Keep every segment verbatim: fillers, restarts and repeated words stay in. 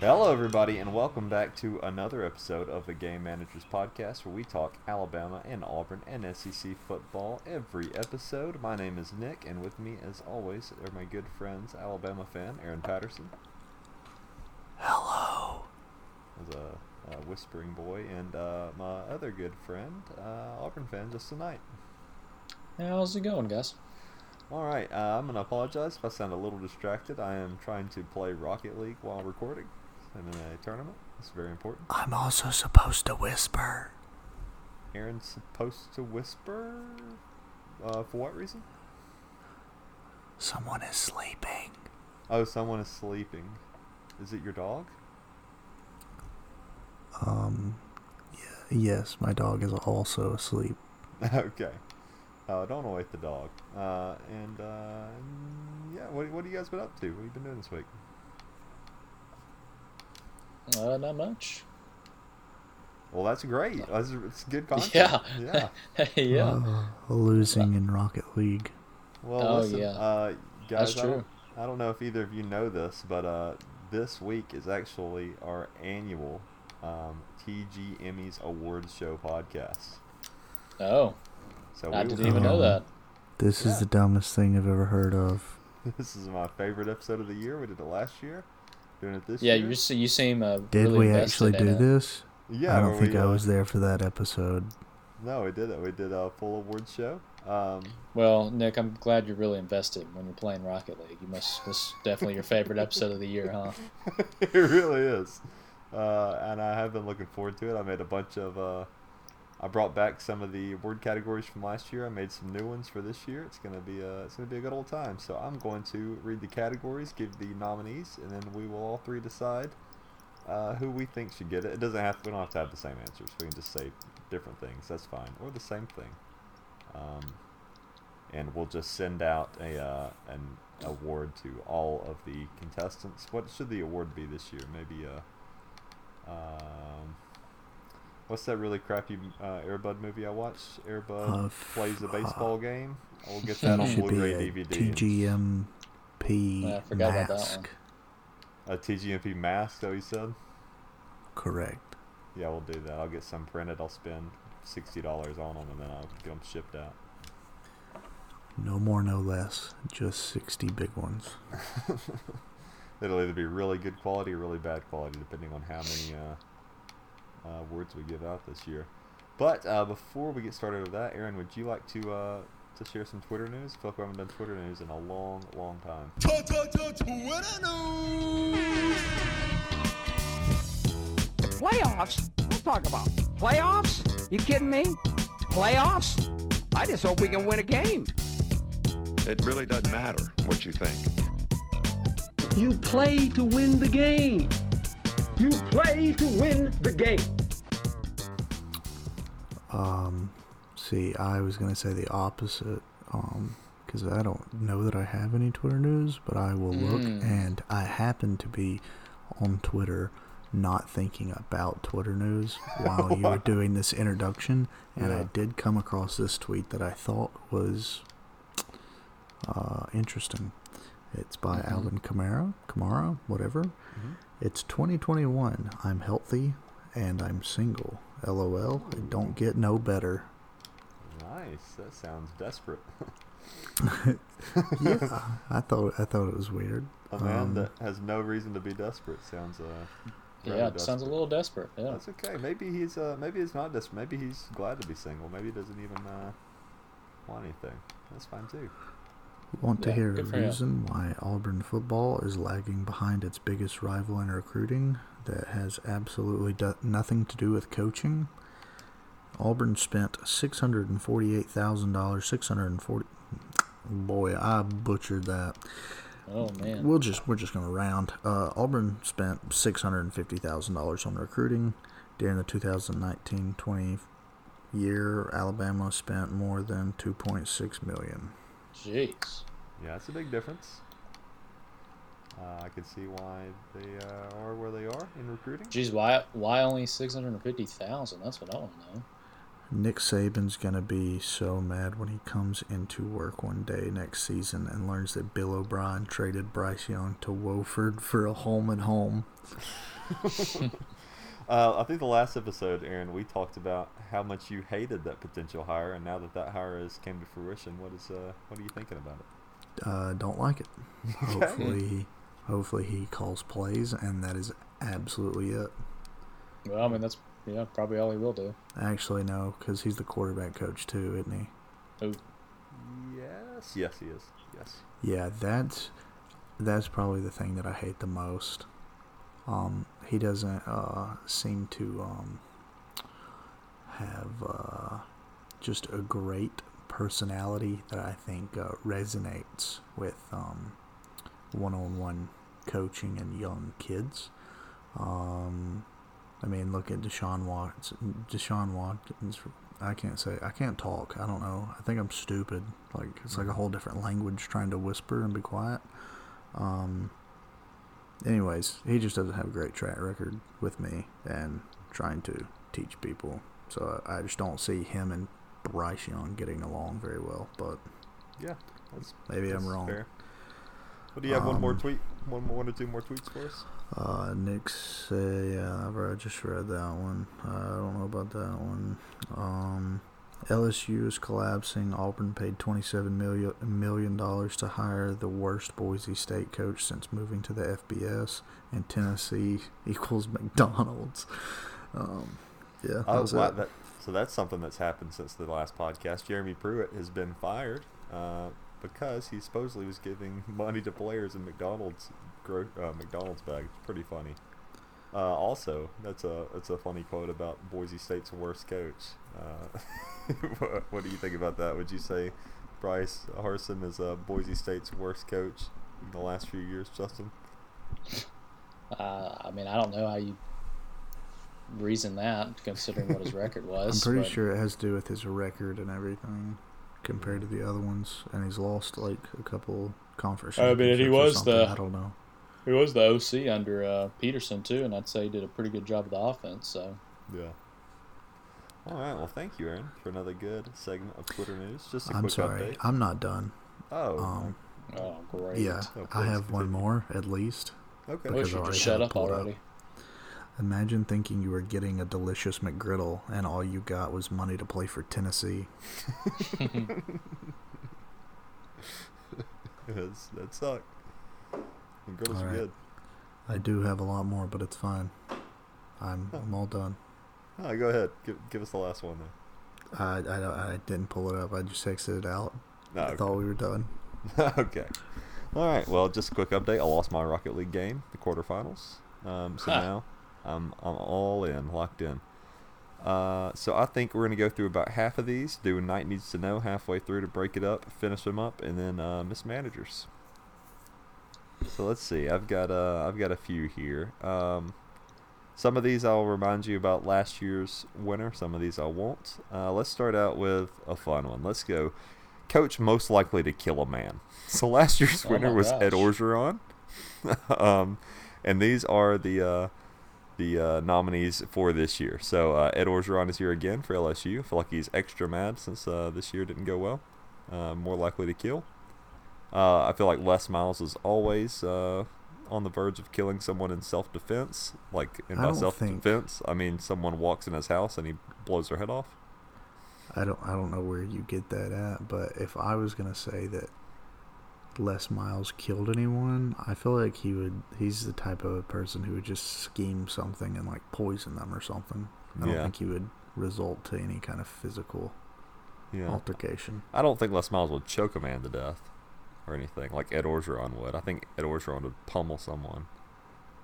Hello, everybody, and welcome back to another episode of the Game Managers Podcast, where we talk Alabama and Auburn and S E C football every episode. My name is Nick, and with me, as always, are my good friends, Alabama fan Aaron Patterson. Hello. As a, a whispering boy, and uh, my other good friend, uh, Auburn fan, Justin Knight. Hey, how's it going, guys? Alright, uh, I'm going to apologize if I sound a little distracted. I am trying to play Rocket League while recording. I'm in a tournament. It's very important. I'm also supposed to whisper. Aaron's supposed to whisper? Uh, for what reason? Someone is sleeping. Oh, someone is sleeping. Is it your dog? Um, y- yes, my dog is also asleep. Okay. Uh, don't awake the dog. Uh, and, uh, yeah, what what have you guys been up to? What have you been doing this week? Uh, not much. Well, that's great. That's, that's good content. Yeah. Yeah. yeah. Uh, losing in Rocket League. Well, oh, listen, yeah. uh, guys, that's true. I don't, I don't know if either of you know this, but uh, this week is actually our annual um, T G Emmys Awards Show podcast. Oh. So I didn't even um, know that. This yeah. is the dumbest thing I've ever heard of. This is my favorite episode of the year. We did it last year. Doing it this yeah, year. Yeah, you, you seem uh, did really we actually do it. This? Yeah. I don't think we, I was uh, there for that episode. No, we did it. We did a full awards show. Um, well, Nick, I'm glad you're really invested when you're playing Rocket League. You must. This is definitely your favorite episode of the year, huh? It really is. Uh, and I have been looking forward to it. I made a bunch of... Uh, I brought back some of the word categories from last year. I made some new ones for this year. It's gonna be a it's gonna be a good old time. So I'm going to read the categories, give the nominees, and then we will all three decide uh, who we think should get it. It doesn't have to, we don't have to have the same answers. We can just say different things. That's fine, or the same thing. Um, and we'll just send out a uh, an award to all of the contestants. What should the award be this year? Maybe a. Um, What's that really crappy uh, Air Bud movie I watched? Air Bud uh, plays a baseball uh, game. I'll get that on Blu-ray D V D. T G M P uh, I forgot mask. About that one. A T G M P mask, though you said? Correct. Yeah, we'll do that. I'll get some printed. I'll spend sixty dollars on them, and then I'll get them shipped out. No more, no less. Just sixty big ones. It'll either be really good quality or really bad quality, depending on how many... Uh, Uh, words we give out this year. But uh, before we get started with that, Aaron, would you like to uh, to share some Twitter news? I feel like we haven't done Twitter news in a long, long time. Twitter news! Playoffs? Let's talk about playoffs? You kidding me? Playoffs? I just hope we can win a game. It really doesn't matter what you think. You play to win the game. You play to win the game. Um, see, I was going to say the opposite, um, because I don't know that I have any Twitter news, but I will mm. look, and I happen to be on Twitter not thinking about Twitter news while you were doing this introduction, and yeah. I did come across this tweet that I thought was uh, interesting. It's by mm-hmm. Alvin Kamara, Kamara, whatever. Mm-hmm. It's twenty twenty-one. I'm healthy and I'm single. L O L. It don't get no better. Nice. That sounds desperate. yeah, I thought I thought it was weird. A man um, that has no reason to be desperate sounds. Uh, yeah, it desperate. sounds a little desperate. Yeah, that's okay. Maybe he's uh, maybe he's not desperate. Maybe he's glad to be single. Maybe he doesn't even uh, want anything. That's fine too. Want to yeah, hear a reason why Auburn football is lagging behind its biggest rival in recruiting that has absolutely do- nothing to do with coaching? Auburn spent six hundred forty-eight thousand dollars, six hundred forty Boy, I butchered that. Oh man. We'll just we're just going to round. Uh, Auburn spent six hundred fifty thousand dollars on recruiting during the two thousand nineteen twenty year. Alabama spent more than two point six million dollars. Jeez. Yeah, that's a big difference. Uh, I can see why they uh, are where they are in recruiting. Jeez, why why only six hundred fifty thousand? That's what I want to know. Nick Saban's going to be so mad when he comes into work one day next season and learns that Bill O'Brien traded Bryce Young to Wofford for a home and home. uh, I think the last episode, Aaron, we talked about how much you hated that potential hire, and now that that hire has came to fruition, what is uh, what are you thinking about it? Uh, don't like it. Okay. Hopefully, hopefully he calls plays, and that is absolutely it. Well, I mean, that's yeah, probably all he will do. Actually, no, because he's the quarterback coach too, isn't he? Oh. Yes, yes, he is. Yes. Yeah, that's that's probably the thing that I hate the most. Um, he doesn't uh, seem to um, have uh, just a great personality that I think uh, resonates with um, one-on-one coaching and young kids. Um. I mean, look at Deshaun Watson. Deshaun Watson's. I can't say. I can't talk. I don't know. I think I'm stupid. Like it's like a whole different language trying to whisper and be quiet. Um. Anyways, he just doesn't have a great track record with me and trying to teach people. So I, I just don't see him and Bryce Young getting along very well. But yeah, that's, maybe that's I'm wrong. Fair. Well, do you have um, one more tweet? One more, one or two more tweets for us? Uh, Nick's, uh, yeah, I just read that one. Uh, I don't know about that one. Um, L S U is collapsing. Auburn paid twenty-seven million dollars to hire the worst Boise State coach since moving to the F B S, and Tennessee equals McDonald's. Um, yeah. That was wow, that, so that's something that's happened since the last podcast. Jeremy Pruitt has been fired uh, because he supposedly was giving money to players in McDonald's. Uh, McDonald's bag. It's pretty funny. Uh, also, that's a that's a funny quote about Boise State's worst coach. Uh, what, what do you think about that? Would you say Bryce Harsin is uh, Boise State's worst coach in the last few years, Justin? Uh, I mean, I don't know how you reason that, considering what his record was. I'm pretty but... sure it has to do with his record and everything compared to the other ones, and he's lost like a couple conference. I mean, he was the. I don't know. He was the O C under uh, Peterson, too, and I'd say he did a pretty good job of the offense. So yeah. All right. Well, thank you, Aaron, for another good segment of Twitter News. Just a I'm quick sorry. Update. I'm not done. Oh. Um, oh, great. Yeah, oh, I have continue. One more, at least. Okay. Because I just shut up already. Up. Imagine thinking you were getting a delicious McGriddle, and all you got was money to play for Tennessee. That sucked. Girls right. are good. I do have a lot more, but it's fine. I'm huh. I'm all done. All right, go ahead. Give, give us the last one, then. I, I, I didn't pull it up. I just exited out. No, I okay. thought we were done. Okay. All right. Well, just a quick update. I lost my Rocket League game, the quarterfinals. Um, so huh. now I'm I'm all in, locked in. Uh, so I think we're going to go through about half of these, do Knight Needs to Know halfway through to break it up, finish them up, and then uh, Mismanagers. So let's see. I've got uh, I've got a few here. Um, some of these I'll remind you about last year's winner. Some of these I won't. Uh, let's start out with a fun one. Let's go. Coach most likely to kill a man. So last year's oh winner was Ed Orgeron. um, and these are the uh, the uh, nominees for this year. So uh, Ed Orgeron is here again for L S U. I feel like he's extra mad since uh, this year didn't go well. Uh, more likely to kill. Uh, I feel like Les Miles is always uh, on the verge of killing someone in self-defense. Like, and by self-defense, think... I mean someone walks in his house and he blows their head off. I don't I don't know where you get that at, but if I was going to say that Les Miles killed anyone, I feel like he would. He's the type of person who would just scheme something and, like, poison them or something. I don't yeah. think he would result to any kind of physical yeah. altercation. I don't think Les Miles would choke a man to death. Or anything like Ed Orgeron would. I think Ed Orgeron would pummel someone.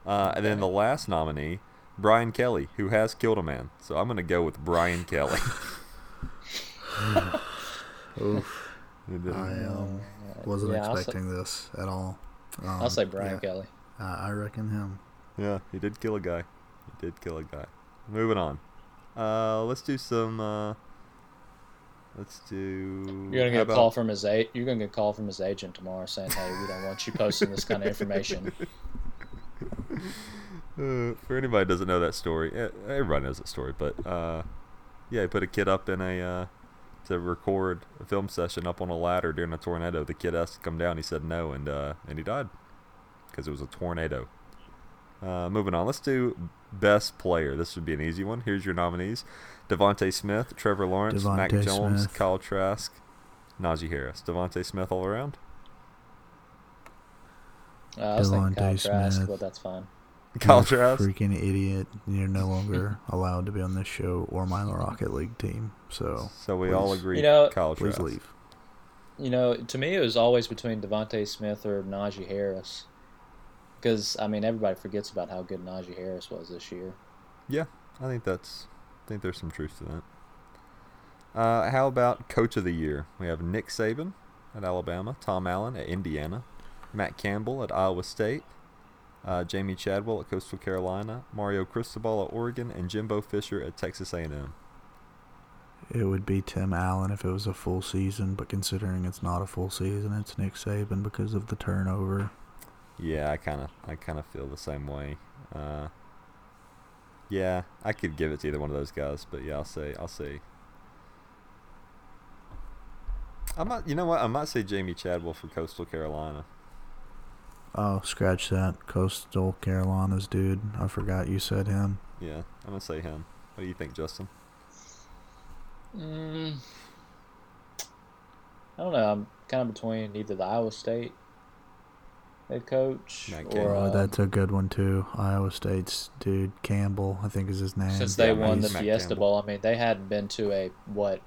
Uh, and then the last nominee, Brian Kelly, who has killed a man. So I'm going to go with Brian Kelly. Oof. I um, wasn't yeah, expecting say, this at all. Um, I'll say Brian yeah, Kelly. Uh, I reckon him. Yeah, he did kill a guy. He did kill a guy. Moving on. Uh, let's do some. Uh, Let's do. You're gonna get a about... call from his a- You're gonna get a call from his agent tomorrow saying, "Hey, we don't want you posting this kind of information." uh, for anybody who doesn't know that story, everybody knows that story, but uh, Yeah, he put a kid up in a uh, to record a film session up on a ladder during a tornado. The kid asked to come down. He said no, and uh, and he died because it was a tornado. Uh, moving on, let's do best player. This would be an easy one. Here's your nominees: DeVonta Smith, Trevor Lawrence, DeVonta Mac Jones, Smith. Kyle Trask, Najee Harris. DeVonta Smith all around. Uh, I was DeVonta thinking Kyle Trask, Smith. But that's fine. Kyle You're Trask, freaking idiot! You're no longer allowed to be on this show or my Rocket League team. So, so we please, all agree. You know, Kyle Trask. Please leave. You know, to me, it was always between DeVonta Smith or Najee Harris. Because, I mean, everybody forgets about how good Najee Harris was this year. Yeah, I think that's. I think there's some truth to that. Uh, how about Coach of the Year? We have Nick Saban at Alabama, Tom Allen at Indiana, Matt Campbell at Iowa State, uh, Jamie Chadwell at Coastal Carolina, Mario Cristobal at Oregon, and Jimbo Fisher at Texas A and M. It would be Tim Allen if it was a full season, but considering it's not a full season, it's Nick Saban because of the turnover. Yeah, I kind of I kind of feel the same way. Uh, yeah, I could give it to either one of those guys, but yeah, I'll say I'll say. I might, you know what? I might say Jamie Chadwell for Coastal Carolina. Oh, scratch that, Coastal Carolina's dude. I forgot you said him. Yeah, I'm gonna say him. What do you think, Justin? Mm, I don't know. I'm kind of between either the Iowa State head coach. Or, uh, oh, that's a good one, too. Iowa State's dude, Campbell, I think is his name. Since they yeah, won the Fiesta Bowl, I mean, they hadn't been to a, what,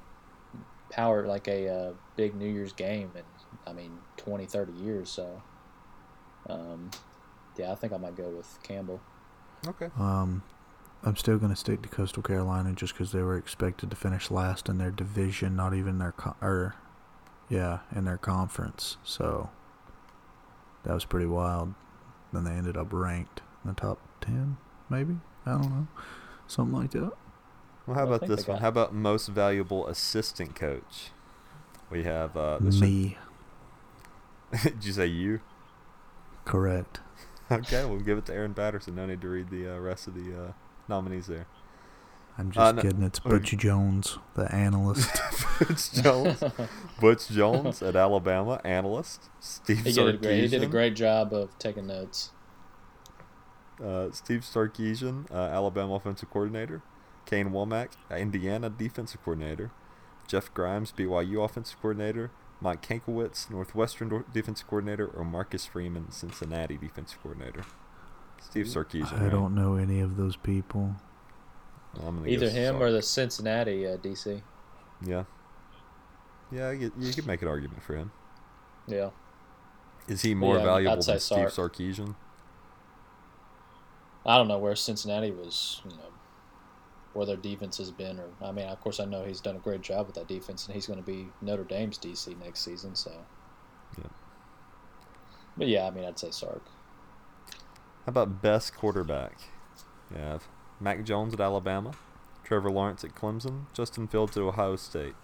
power, like a uh, big New Year's game in, I mean, twenty, thirty years. So, um, yeah, I think I might go with Campbell. Okay. Um, I'm still going to stick to Coastal Carolina just because they were expected to finish last in their division, not even their, co- or, yeah, in their conference. So... that was pretty wild. Then they ended up ranked in the top ten, maybe? I don't know. Something like that. Well, how about this one? How about most valuable assistant coach? We have... Uh, this Me. Should... Did you say you? Correct. Okay, we'll give it to Aaron Patterson. No need to read the uh, rest of the uh, nominees there. I'm just uh, no. kidding. It's Butch okay. Jones, the analyst. Butch Jones, Butch Jones at Alabama, analyst. Steve he Sarkisian. Did great, he did a great job of taking notes. Uh, Steve Sarkisian, uh, Alabama offensive coordinator. Kane Womack, Indiana defensive coordinator. Jeff Grimes, B Y U offensive coordinator. Mike Kankiewicz, Northwestern defensive coordinator, or Marcus Freeman, Cincinnati defensive coordinator. Steve Sarkisian. I right? don't know any of those people. Well, either him Sark. Or the Cincinnati uh, D C. Yeah. Yeah, you, you could make an argument for him. Yeah. Is he more yeah, valuable I'd than Steve Sark. Sarkisian? I don't know where Cincinnati was, you know, where their defense has been. Or I mean, of course, I know he's done a great job with that defense, and he's going to be Notre Dame's D C next season. So. Yeah. But yeah, I mean, I'd say Sark. How about best quarterback? Yeah. I've, Mac Jones at Alabama, Trevor Lawrence at Clemson, Justin Fields at Ohio State.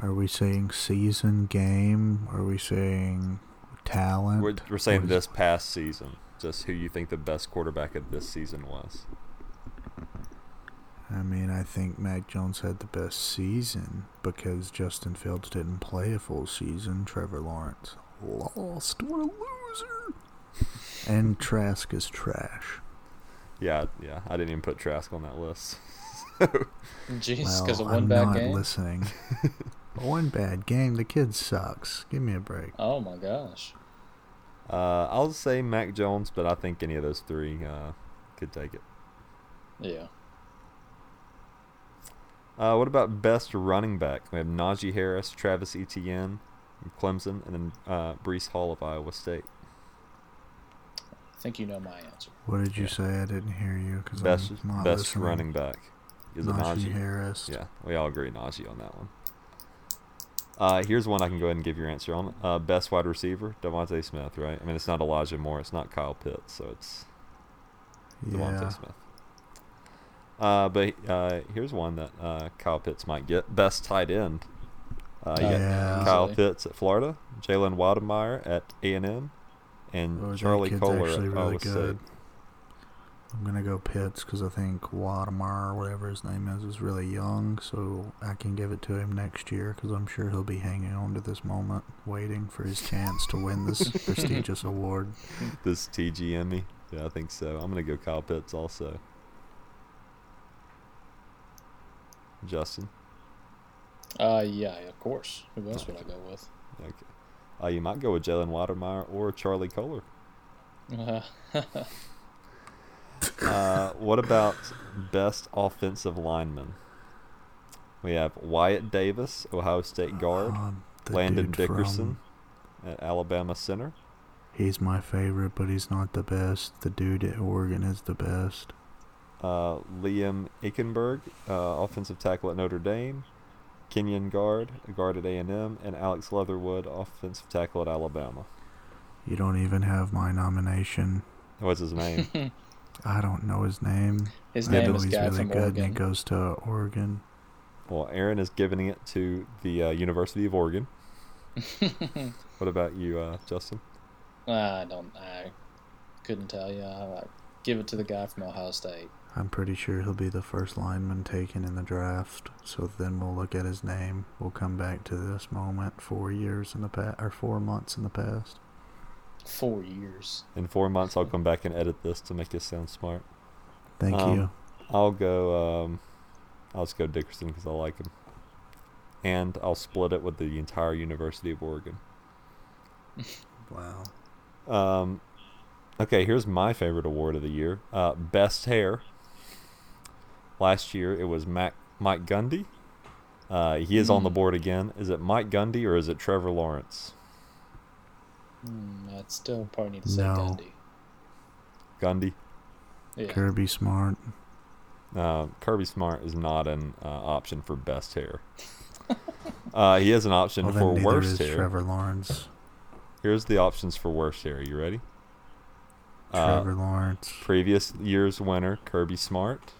Are we saying season game? Are we saying talent? We're, we're saying this past season, just who you think the best quarterback of this season was. I mean, I think Mac Jones had the best season because Justin Fields didn't play a full season. Trevor Lawrence lost. What a loser. And Trask is trash. Yeah, yeah. I didn't even put Trask on that list. So. Jeez, because well, of one I'm bad not game. Listening. One bad game. The kid sucks. Give me a break. Oh my gosh. Uh, I'll say Mac Jones, but I think any of those three uh, could take it. Yeah. Uh, what about best running back? We have Najee Harris, Travis Etienne, Clemson, and then uh, Breece Hall of Iowa State. I think you know my answer. What did you yeah. say? I didn't hear you. Cause best I'm not best listening. Running back is Najee, Najee Harris. Yeah, we all agree Najee on that one. Uh, here's one I can go ahead and give your answer on. Uh, best wide receiver, DeVonta Smith, right? I mean, it's not Elijah Moore. It's not Kyle Pitts, so it's DeVonta yeah. Smith. Uh, but uh, here's one that uh, Kyle Pitts might get. Best tight end. Uh, you oh, got yeah. Kyle Pitts at Florida, Jalen Wademeyer at A and M, and Charlie Kohler really at Iowa State. I'm going to go Pitts because I think Wademar, whatever his name is, is really young, so I can give it to him next year because I'm sure he'll be hanging on to this moment, waiting for his chance to win this prestigious award. This T G M E? Yeah, I think so. I'm going to go Kyle Pitts also. Justin? Uh, yeah, of course. Who else okay. would I go with? Okay. Uh, you might go with Jalen Wademar or Charlie Kohler. Uh Uh, what about best offensive lineman? We have Wyatt Davis, Ohio State guard, uh, Landon Dickerson at Alabama center. He's my favorite, but he's not the best. The dude at Oregon is the best. Uh, Liam Eichenberg, uh, offensive tackle at Notre Dame, Kenyon guard, guard at A and M, and Alex Leatherwood, offensive tackle at Alabama. You don't even have my nomination. What's his name? I don't know his name. His I name know is he's guy really from good Oregon. And he goes to Oregon. Well, Aaron is giving it to the uh, University of Oregon. What about you, uh, Justin? Uh, I don't. I couldn't tell you. I give it to the guy from Ohio State. I'm pretty sure he'll be the first lineman taken in the draft. So then we'll look at his name. We'll come back to this moment. Four years in the past, or four months in the past. Four years. In four months, I'll come back and edit this to make it sound smart. Thank um, you. I'll go. Um, I'll just go Dickerson because I like him, and I'll split it with the entire University of Oregon. Wow. Um, okay, here's my favorite award of the year: uh, best hair. Last year it was Mac Mike Gundy. Uh, he is mm. on the board again. Is it Mike Gundy or is it Trevor Lawrence? Mm, I'd still probably need to say no. Gundy. Gundy? Yeah. Kirby Smart. Uh, Kirby Smart is not an uh, option for best hair. uh, he is an option well, for worst hair. Trevor Lawrence. Here's the options for worst hair. You ready? Trevor uh, Lawrence. Previous year's winner, Kirby Smart.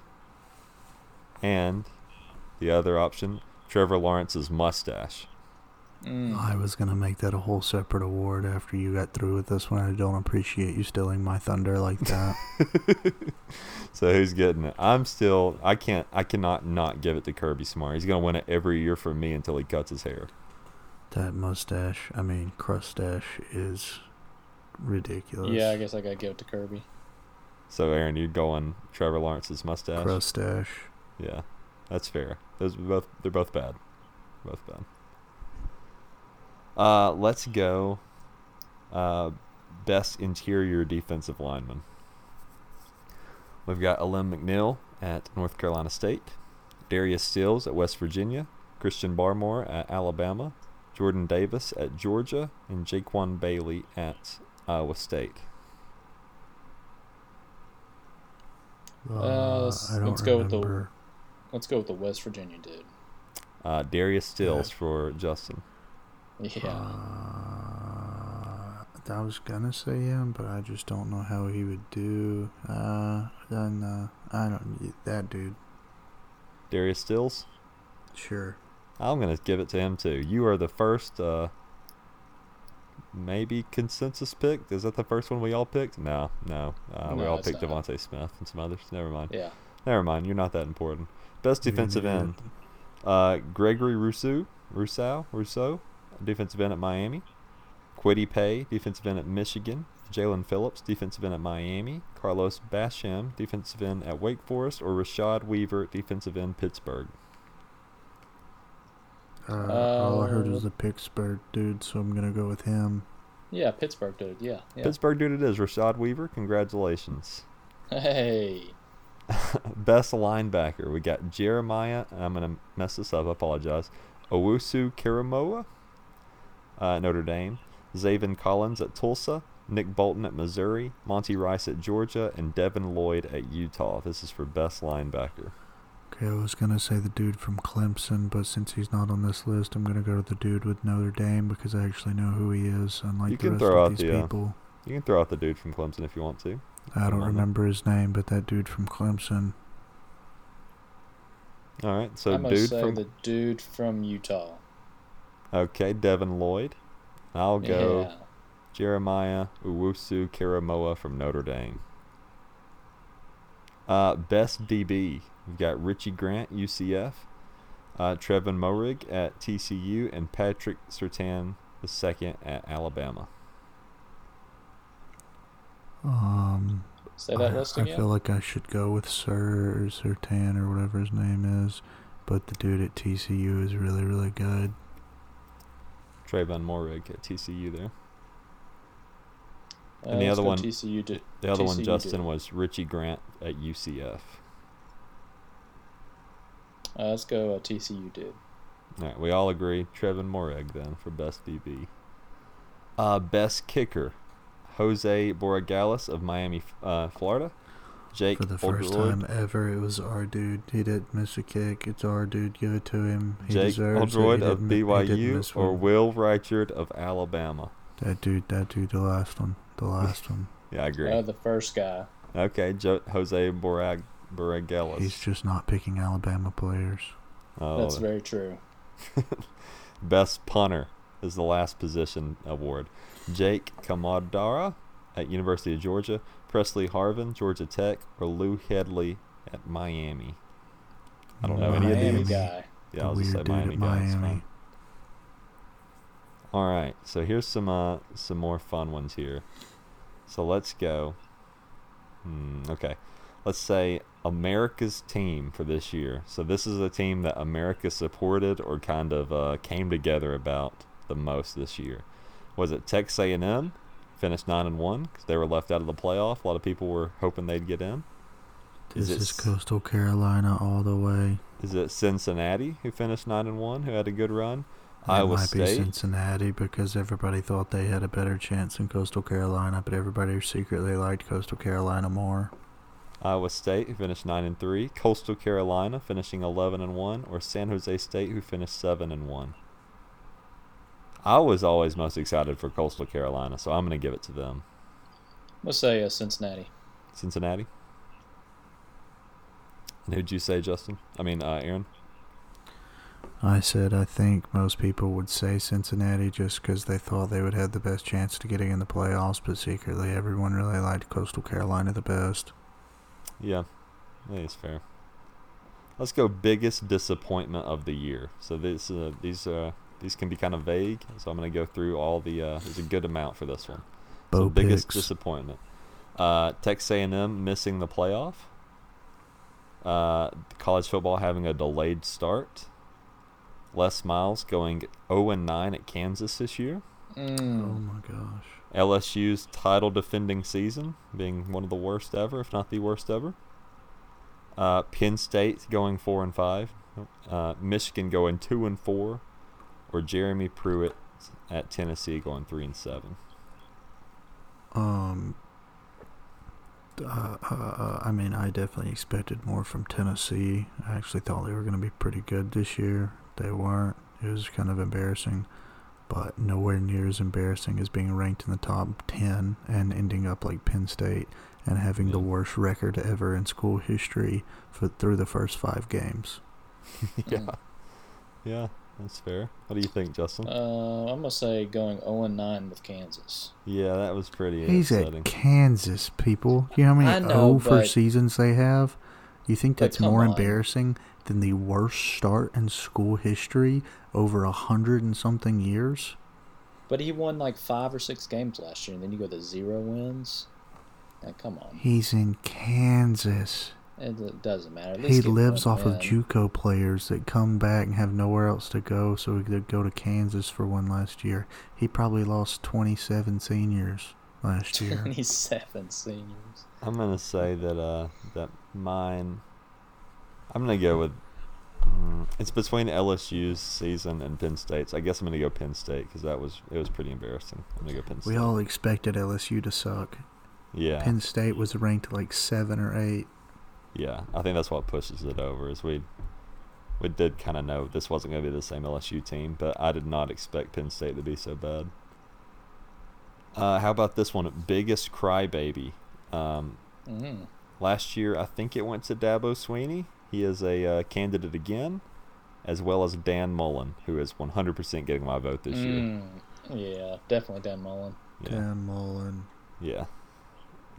And the other option, Trevor Lawrence's mustache. Mm. I was going to make that a whole separate award after you got through with this one. I don't appreciate you stealing my thunder like that. So who's getting it? I'm still, I can't, I cannot not give it to Kirby Smart. He's going to win it every year for me until he cuts his hair. That mustache, I mean, crustache is ridiculous. Yeah, I guess I got to give it to Kirby. So Aaron, you're going Trevor Lawrence's mustache? Crustache. Yeah, that's fair. Those both, they're both bad. Both bad. Uh, let's go uh, best interior defensive lineman. We've got Alem McNeil at North Carolina State, Darius Stills at West Virginia, Christian Barmore at Alabama, Jordan Davis at Georgia, and Jaquan Bailey at Iowa State. Uh, uh, let's, let's go with the let's go with the West Virginia dude. Uh, Darius Stills yeah. for Justin. Yeah, uh, I was gonna say him, but I just don't know how he would do. Uh, then uh, I don't that dude. Darius Stills. Sure. I'm gonna give it to him too. You are the first, uh, maybe consensus pick. Is that the first one we all picked? No, no. Uh, no we all picked DeVonta Smith and some others. Never mind. Yeah. Never mind. You're not that important. Best defensive yeah. end. Uh, Gregory Rousseau. Rousseau. Rousseau. Defensive end at Miami, Kwity Paye, defensive end at Michigan, Jalen Phillips, defensive end at Miami, Carlos Basham, defensive end at Wake Forest, or Rashad Weaver, defensive end Pittsburgh. Uh, uh, all I heard was a Pittsburgh dude, so I'm going to go with him. Yeah, Pittsburgh dude, yeah, yeah. Pittsburgh dude it is, Rashad Weaver, congratulations. Hey. Best linebacker, we got Jeremiah, I'm going to mess this up, I apologize, Owusu Karamoah. Uh, Notre Dame, Zaven Collins at Tulsa, Nick Bolton at Missouri, Monty Rice at Georgia, and Devin Lloyd at Utah. This is for best linebacker. Okay, I was going to say the dude from Clemson, but since he's not on this list, I'm going to go to the dude with Notre Dame because I actually know who he is, unlike the rest of these people. You can throw out the dude from Clemson if you want to. I don't remember his name, but that dude from Clemson. All right, so dude from... I'm going to say the dude from Utah. Okay, Devin Lloyd. I'll go yeah. Jeremiah Owusu Karamoah from Notre Dame. Uh, best D B, we've got Richie Grant, U C F, uh, Trevon Moehrig at T C U, and Patrick Surtain the second at Alabama. Um, Say that I, list again. I feel like I should go with Sir Surtain or whatever his name is, but the dude at T C U is really, really good. Trevon Moehrig at T C U there. And uh, the other one, T C U did, the other T C U one, Justin, did. was Richie Grant at U C F. Uh, let's go uh, T C U did. All right, we all agree. Trevon Moehrig then for best D B. Uh, best kicker, Jose Borregales of Miami, uh, Florida. Jake for the first Orgeron. time ever, it was our dude. He didn't miss a kick. It's our dude. Give it to him. He Jake Orgeron of B Y U or Will Reichard of Alabama. That dude, that dude, the last one, the last one. Yeah, I agree. Uh, the first guy. Okay, jo- Jose Borreg- Borregales. He's just not picking Alabama players. Oh, that's very true. Best punter is the last position award. Jake Kamadara at University of Georgia, Presley Harvin, Georgia Tech, or Lou Headley at Miami. I don't Miami. know any of these. Guy. Yeah, the I was just say Miami guys. Miami. All right, so here's some uh, some more fun ones here. So let's go. Hmm, okay, let's say America's team for this year. So this is a team that America supported or kind of uh, came together about the most this year. Was it Texas A and M? Finished nine and one because they were left out of the playoff. A lot of people were hoping they'd get in. This is, is Coastal Carolina all the way. Is it Cincinnati who finished nine and one? Who had a good run? It Iowa might State. Be Cincinnati because everybody thought they had a better chance in Coastal Carolina, but everybody secretly liked Coastal Carolina more. Iowa State, who finished nine and three, Coastal Carolina finishing eleven and one, or San Jose State, who finished seven and one. I was always most excited for Coastal Carolina, so I'm going to give it to them. Let's say uh, Cincinnati. Cincinnati. And who'd you say, Justin? I mean, uh, Aaron. I said I think most people would say Cincinnati just because they thought they would have the best chance to getting in the playoffs, but secretly everyone really liked Coastal Carolina the best. Yeah, that is fair. Let's go biggest disappointment of the year. So this, uh, these uh, these can be kind of vague, so I'm going to go through all the uh, – there's a good amount for this one. So biggest disappointment. Uh, Texas A and M missing the playoff. Uh, college football having a delayed start. Les Miles going oh and nine at Kansas this year. Mm. Oh, my gosh. L S U's title-defending season being one of the worst ever, if not the worst ever. Uh, Penn State going four and five. Uh, Michigan going two and four. Or Jeremy Pruitt at Tennessee going three and seven. Um, uh, uh, I mean, I definitely expected more from Tennessee. I actually thought they were going to be pretty good this year. They weren't. It was kind of embarrassing, but nowhere near as embarrassing as being ranked in the top ten and ending up like Penn State and having yeah. the worst record ever in school history for through the first five games. yeah, yeah, that's fair. What do you think, Justin? Uh, I'm gonna say going oh and nine with Kansas. Yeah, that was pretty. He's upsetting. At Kansas, people. You know how many know, oh for seasons they have? You think that's more on. embarrassing than the worst start in school history over a hundred and something years? But he won like five or six games last year, and then you go to zero wins? Now, come on. He's in Kansas. It doesn't matter. At least he lives off win. of JUCO players that come back and have nowhere else to go, so he could go to Kansas for one last year. He probably lost twenty-seven seniors last year. twenty-seven seniors. I'm going to say that uh, that mine, I'm going to go with, um, it's between L S U's season and Penn State's. I guess I'm going to go Penn State because that was, it was pretty embarrassing. I'm going to go Penn State. We all expected L S U to suck. Yeah. Penn State was ranked like seven or eight. Yeah, I think that's what pushes it over is we, we did kind of know this wasn't going to be the same L S U team, but I did not expect Penn State to be so bad. Uh, how about this one? Biggest crybaby. Um, mm. Last year, I think it went to Dabo Swinney. He is a uh, candidate again, as well as Dan Mullen, who is one hundred percent getting my vote this mm. year. Yeah, definitely Dan Mullen. Yeah. Dan Mullen. Yeah.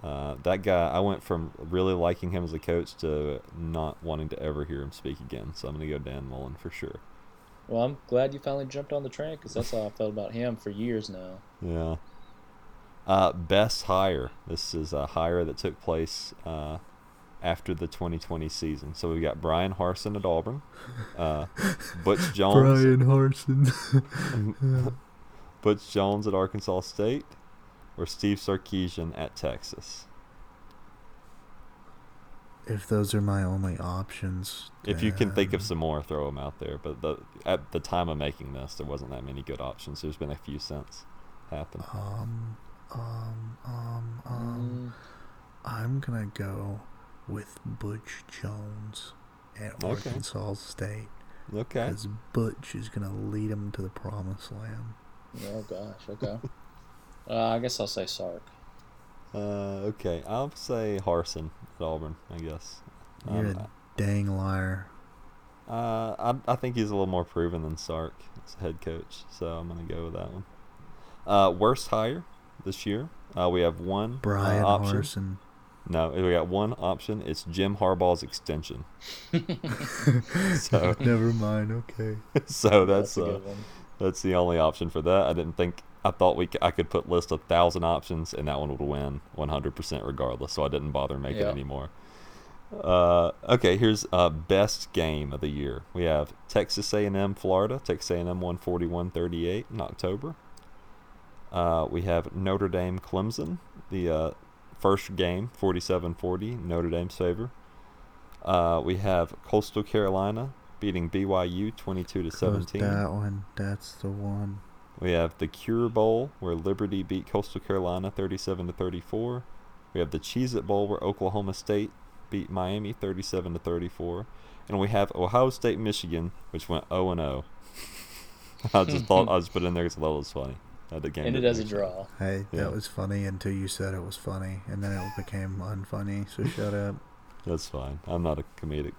Uh, that guy, I went from really liking him as a coach to not wanting to ever hear him speak again. So I'm going to go Dan Mullen for sure. Well, I'm glad you finally jumped on the train because that's how I felt about him for years now. Yeah. Uh, best hire. This is a hire that took place uh, after the twenty twenty season. So we've got Brian Harsin at Auburn, uh, Butch Jones. Brian Harsin. Yeah. Butch Jones at Arkansas State, or Steve Sarkisian at Texas. If those are my only options. If then... you can think of some more, throw them out there. But the, at the time of making this, there wasn't that many good options. There's been a few since happen. Um, um, um, um. Mm. I'm gonna go with Butch Jones at okay. Arkansas State. Okay. Because Butch is gonna lead them to the promised land. Oh gosh. Okay. Uh, I guess I'll say Sark. Uh, okay, I'll say Harsin at Auburn, I guess. You're um, a dang liar. Uh, I I think he's a little more proven than Sark as head coach, so I'm going to go with that one. Uh, worst hire this year, uh, we have one Brian uh, option. Harsin. No, we got one option. It's Jim Harbaugh's extension. So never mind, okay. So that's, that's a uh, good one. That's the only option for that. I didn't think... I thought we I could put list a thousand options and that one would win one hundred percent regardless, so I didn't bother making yeah. it anymore. Uh, okay, here's uh, best game of the year. We have Texas A and M, Florida. Texas A and M won forty-one thirty-eight in October. Uh, we have Notre Dame, Clemson. The uh, first game, forty-seven forty, Notre Dame's favor. Uh, we have Coastal Carolina beating B Y U twenty-two to seventeen. That one, that's the one. We have the Cure Bowl, where Liberty beat Coastal Carolina thirty-seven to thirty-four. We have the Cheez-It Bowl, where Oklahoma State beat Miami thirty-seven to thirty-four. And we have Ohio State, Michigan, which went oh and oh. I just thought I just put it in there because I thought it was funny. The game ended as a draw. Hey, yeah. That was funny until you said it was funny, and then it became unfunny. So shut up. That's fine. I'm not a comedic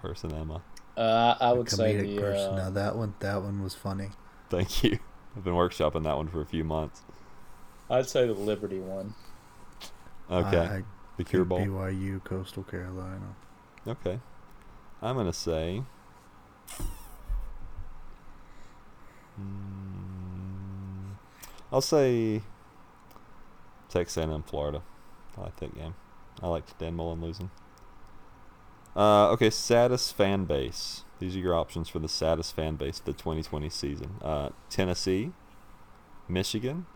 person, am I? Uh, I would a say the comedic person. Uh, no, that one. That one was funny. Thank you. I've been workshopping that one for a few months. I'd say the Liberty one. Okay. I the Cure Bowl. B Y U, Coastal Carolina. Okay. I'm going to say... Mm, I'll say Texas A and M, Florida. I like that game. I liked Dan Mullen losing. Uh, okay, saddest fan base. These are your options for the saddest fan base of the twenty twenty season. Uh, Tennessee, Michigan,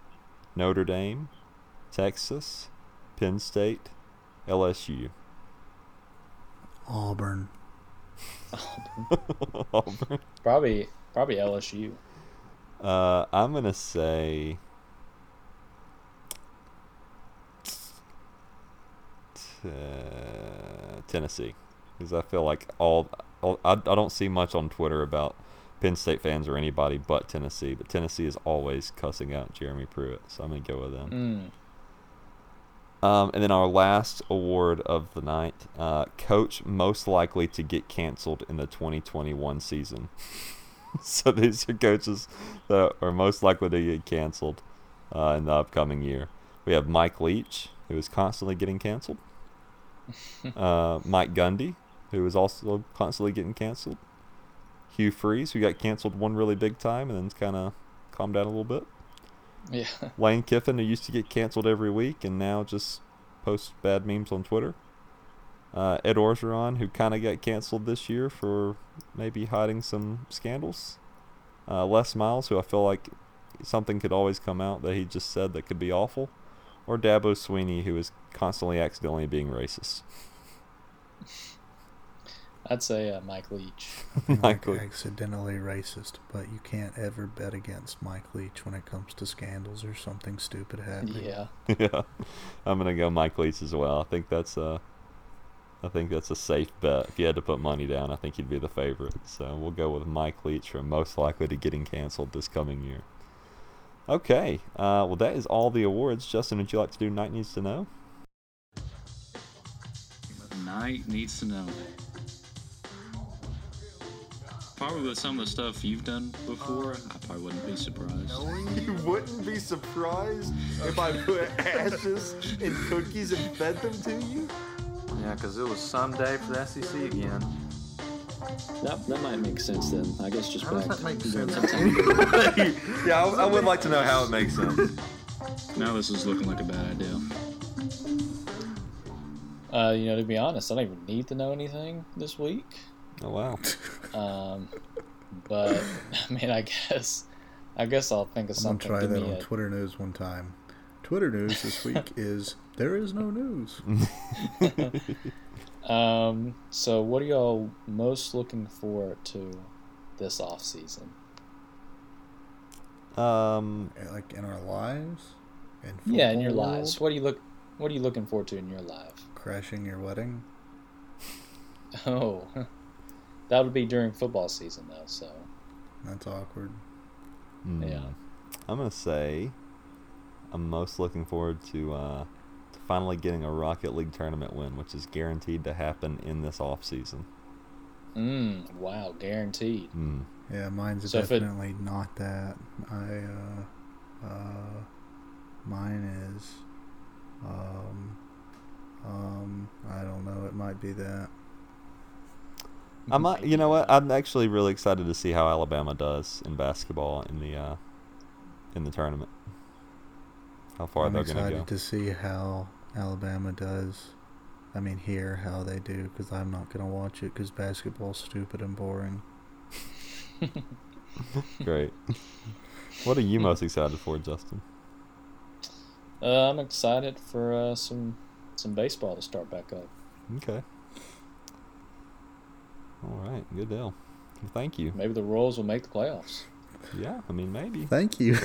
Notre Dame, Texas, Penn State, L S U. Auburn. Auburn. Auburn. Probably, probably L S U. Uh, I'm going to say... T- uh, Tennessee. Because I feel like all... I, I don't see much on Twitter about Penn State fans or anybody but Tennessee, but Tennessee is always cussing out Jeremy Pruitt, so I'm going to go with them. Mm. Um, and then our last award of the night, uh, coach most likely to get canceled in the twenty twenty-one season. So these are coaches that are most likely to get canceled uh, in the upcoming year. We have Mike Leach, who is constantly getting canceled. Uh, Mike Gundy, who is also constantly getting canceled. Hugh Freeze, who got canceled one really big time and then kind of calmed down a little bit. Yeah. Lane Kiffin, who used to get canceled every week and now just posts bad memes on Twitter. Uh, Ed Orgeron, who kind of got canceled this year for maybe hiding some scandals. Uh, Les Miles, who I feel like something could always come out that he just said that could be awful. Or Dabo Sweeney, who is constantly accidentally being racist. I'd say uh, Mike Leach. Mike Leach. Accidentally racist, but you can't ever bet against Mike Leach when it comes to scandals or something stupid happening. Yeah. Yeah. I'm gonna go Mike Leach as well. I think that's a, I think that's a safe bet. If you had to put money down, I think he'd be the favorite. So we'll go with Mike Leach for most likely to getting canceled this coming year. Okay. Uh, well, that is all the awards. Justin, would you like to do Knight Needs to Know? Knight Needs to Know. probably with some of the stuff you've done before, I probably wouldn't be surprised. You wouldn't be surprised if I put ashes and cookies and fed them to you? Yeah, because it was some day for the S E C again. That, that might make sense then. I guess just how back does that make sense? Yeah, I, I would like to know how it makes sense. Now this is looking like a bad idea. Uh, you know, to be honest, I don't even need to know anything this week. Oh wow! um, but I mean, I guess, I guess I'll think of something. I'm gonna try Give that on a... Twitter News one time. Twitter News this week is there is no news. um. So, what are y'all most looking forward to this off season? Um, like in our lives, and yeah, in your world? lives. What do you look? What are you looking forward to in your life? Crashing your wedding? Oh. That would be during football season, though, so. That's awkward. Mm. Yeah. I'm going to say I'm most looking forward to, uh, to finally getting a Rocket League tournament win, which is guaranteed to happen in this offseason. Mm, wow, guaranteed. Mm. Yeah, mine's so definitely it... not that. I, uh, uh, mine is, um... Um, I don't know. It might be that. I might. You know what? I'm actually really excited to see how Alabama does in basketball in the uh, in the tournament. How far I'm they're going to go. I'm excited to see how Alabama does. I mean, hear how they do because I'm not going to watch it because basketball's stupid and boring. Great. What are you most excited for, Justin? Uh, I'm excited for uh, some. some baseball to start back up. Okay. All right. Good deal. Well, thank you. Maybe the Royals will make the playoffs. Yeah, I mean, maybe. Thank you.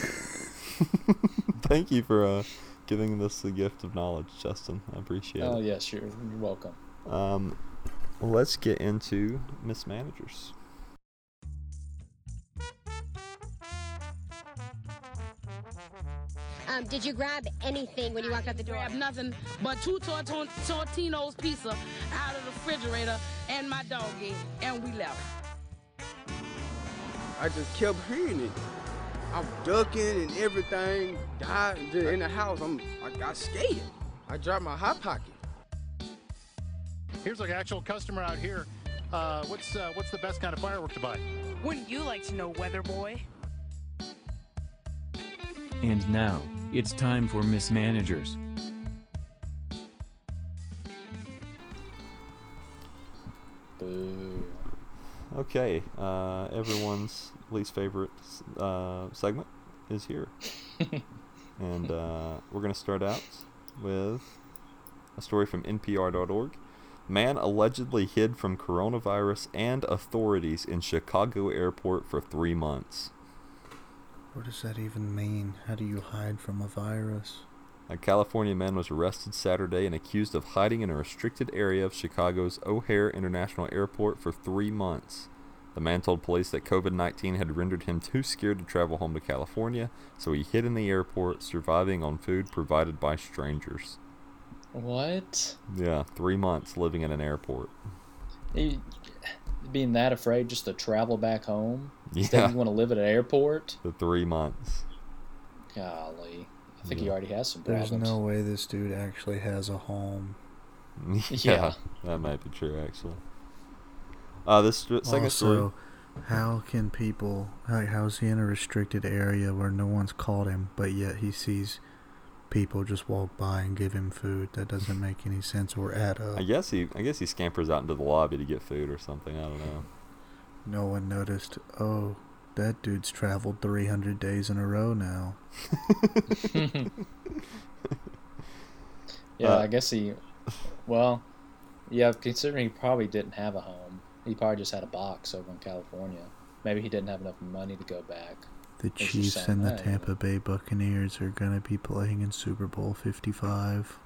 Thank you for uh, giving us the gift of knowledge, Justin. I appreciate oh, it. Oh, yes. You're, you're welcome. Um, well, let's get into mismanagers. Um, did you grab anything when you walked out the door? I grabbed nothing but two tort- Tortino's pizza out of the refrigerator and my doggy, and we left. I just kept hearing it. I'm ducking and everything. Died in the house. I'm, I got scared. I dropped my hot pocket. Here's like an actual customer out here. Uh, what's uh, what's the best kind of firework to buy? Wouldn't you like to know, Weather Boy? And now, it's time for mismanagers. Boo. Okay, uh, everyone's least favorite uh, segment is here. And uh, we're going to start out with a story from N P R dot org. Man allegedly hid from coronavirus and authorities in Chicago airport for three months. What does that even mean? How do you hide from a virus? A California man was arrested Saturday and accused of hiding in a restricted area of Chicago's O'Hare International Airport for three months. The man told police that COVID nineteen had rendered him too scared to travel home to California, so he hid in the airport, surviving on food provided by strangers. What? Yeah, three months living in an airport. Hey. Being that afraid just to travel back home? Yeah. Instead you want to live at an airport? The three months. Golly. I think yeah. he already has some problems. There's no way this dude actually has a home. yeah, yeah. That might be true, actually. Uh, this st- second also, story. How can people... How, how is he in a restricted area where no one's caught him, but yet he sees... people just walk by and give him food? That doesn't make any sense or add up. I guess he I guess he scampers out into the lobby to get food or something. I don't know. No one noticed. Oh, that dude's traveled three hundred days in a row now. yeah, uh, I guess he... Well, yeah, considering he probably didn't have a home. He probably just had a box over in California. Maybe he didn't have enough money to go back. The Chiefs and the Tampa Bay Buccaneers are going to be playing in Super Bowl fifty-five.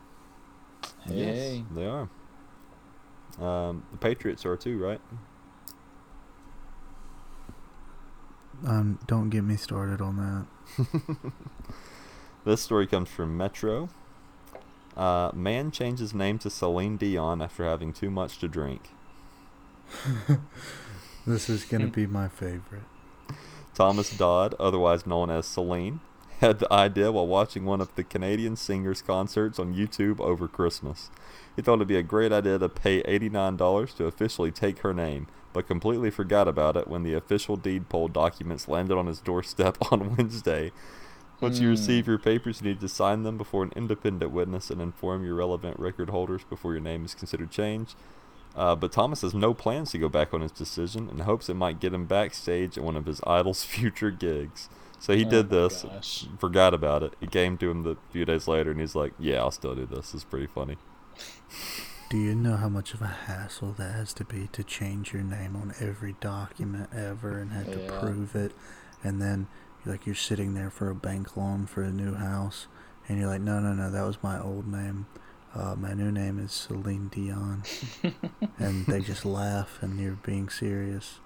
Hey. Yes, they are. Um, the Patriots are too, right? Um, don't get me started on that. This story comes from Metro. Uh, man changes name to Celine Dion after having too much to drink. This is going to be my favorite. Thomas Dodd, otherwise known as Celine, had the idea while watching one of the Canadian singers' concerts on YouTube over Christmas. He thought it'd be a great idea to pay eighty-nine dollars to officially take her name, but completely forgot about it when the official deed poll documents landed on his doorstep on Wednesday. Once you receive your papers, you need to sign them before an independent witness and inform your relevant record holders before your name is considered changed. Uh, but Thomas has no plans to go back on his decision and hopes it might get him backstage at one of his idol's future gigs. So he oh did this, gosh. forgot about it. It came to him a few days later, and he's like, yeah, I'll still do this. It's pretty funny. Do you know how much of a hassle that has to be to change your name on every document ever and have yeah. to prove it? And then like you're sitting there for a bank loan for a new house, and you're like, no, no, no, that was my old name. Uh, my new name is Celine Dion. And they just laugh, and you're being serious.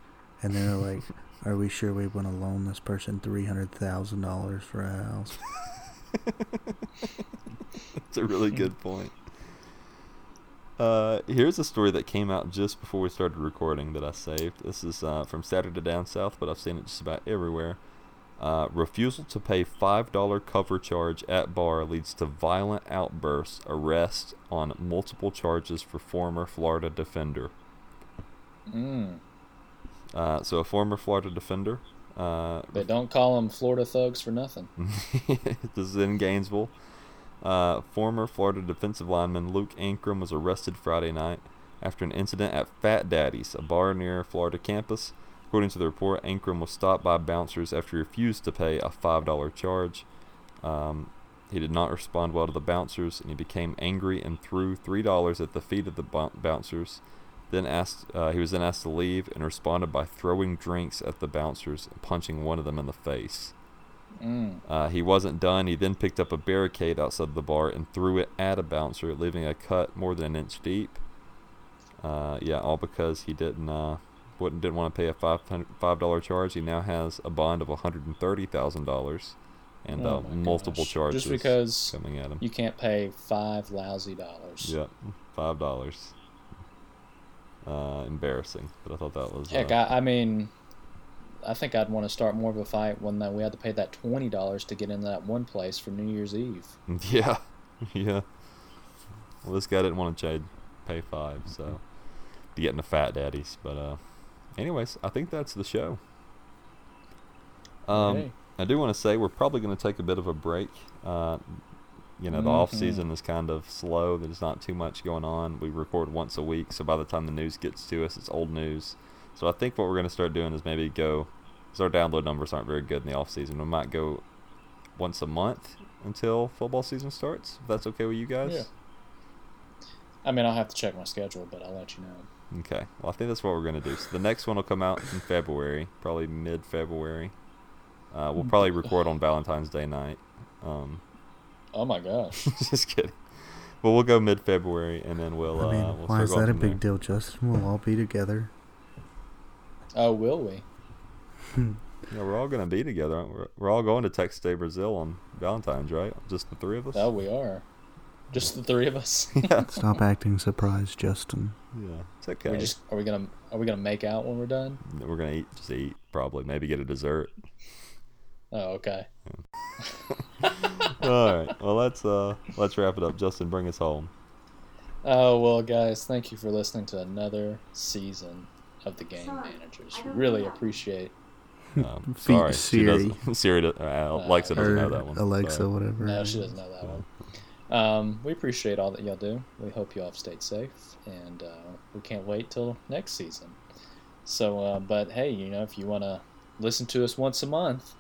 And they're like, are we sure we want to loan this person three hundred thousand dollars for a house? That's a really good point. Uh, here's a story that came out just before we started recording that I saved. This is uh, from Saturday Down South, but I've seen it just about everywhere. Uh, refusal to pay five dollars cover charge at bar leads to violent outbursts, arrests on multiple charges for former Florida defender. Mm. Uh, so a former Florida defender. Uh, they don't call them Florida thugs for nothing. This is in Gainesville. Uh, former Florida defensive lineman Luke Ankrum was arrested Friday night after an incident at Fat Daddy's, a bar near Florida campus. According to the report, Ankrum was stopped by bouncers after he refused to pay a five dollars charge. Um, he did not respond well to the bouncers, and he became angry and threw three dollars at the feet of the bouncers. Then asked, uh, he was then asked to leave and responded by throwing drinks at the bouncers and punching one of them in the face. Mm. Uh, he wasn't done. He then picked up a barricade outside the bar and threw it at a bouncer, leaving a cut more than an inch deep. Uh, yeah, all because he didn't... Uh, Wouldn't didn't want to pay a five dollars charge. He now has a bond of one hundred thirty thousand dollars and oh uh, multiple gosh. charges just because coming at him. You can't pay five lousy dollars. Yep, five dollars. Uh, embarrassing, but I thought that was. Heck, uh, I, I mean, I think I'd want to start more of a fight when that we had to pay that twenty dollars to get into that one place for New Year's Eve. Yeah, yeah. Well, this guy didn't want to pay five, so to get into Fat Daddy's, but uh. Anyways, I think that's the show. Um, hey. I do want to say we're probably going to take a bit of a break. Uh, you know, the mm-hmm. off season is kind of slow. There's not too much going on. We record once a week, so by the time the news gets to us, it's old news. So I think what we're going to start doing is maybe go, because our download numbers aren't very good in the off season. We might go once a month until football season starts, if that's okay with you guys. Yeah. I mean, I'll have to check my schedule, but I'll let you know. Okay, well, I think that's what we're going to do. So the next one will come out in February, probably mid-February. Uh, we'll probably record on Valentine's Day night. Um, oh, my gosh. Just kidding. But we'll go mid-February, and then we'll... I mean, uh, we'll why is that a big there. deal, Justin? We'll all be together. Oh, will we? Yeah, we're all going to be together. Aren't we? We're all going to Texas Day Brazil on Valentine's, right? Just the three of us? Oh, we are. Just the three of us. Yeah. Stop acting surprised, Justin. Yeah, it's okay. We just, are we gonna Are we gonna make out when we're done? We're gonna eat, just eat, probably. Maybe get a dessert. Oh, okay. Yeah. All right. Well, let's uh, let's wrap it up. Justin, bring us home. Oh well, guys, thank you for listening to another season of the Game Managers. Really appreciate. Um, sorry, Siri. Siri does, uh, Alexa doesn't know that one. Alexa, so. whatever. No, she doesn't know that yeah. one. Um, we appreciate all that y'all do. We hope y'all have stayed safe, and uh, we can't wait till next season. So, uh, but hey, you know, if you want to listen to us once a month,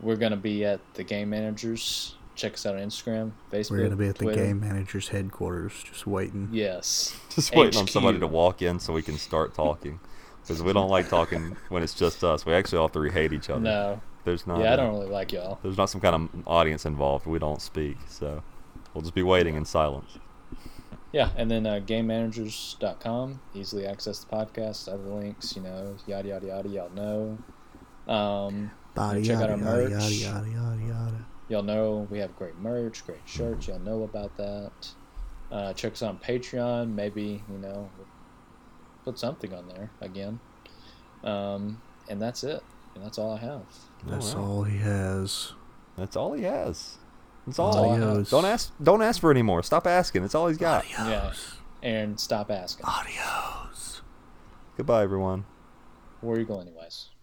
we're going to be at the Game Managers. Check us out on Instagram, Facebook, We're going to be at Twitter. The Game Managers headquarters, just waiting. Yes. Just waiting H Q. On somebody to walk in so we can start talking, because we don't like talking when it's just us. We actually all three hate each other. No. There's not. Yeah, I don't really like y'all. There's not some kind of audience involved. We don't speak, so... We'll just be waiting in silence. Yeah, and then uh, game managers dot com, easily access the podcast, other links, you know, yada, yada, yada, y'all know. Um, Body, check yada, out our merch. Yada, yada, yada, yada. Y'all know we have great merch, great shirts. Y'all know about that. Uh, check us out on Patreon. Maybe, you know, put something on there again. Um, and that's it. And that's all I have. That's all, right. all he has. That's all he has. That's all. All don't ask. Don't ask for any more. Stop asking. That's all he's got. Adios. Yeah. Aaron, stop asking. Adios. Goodbye, everyone. Where are you going, anyways?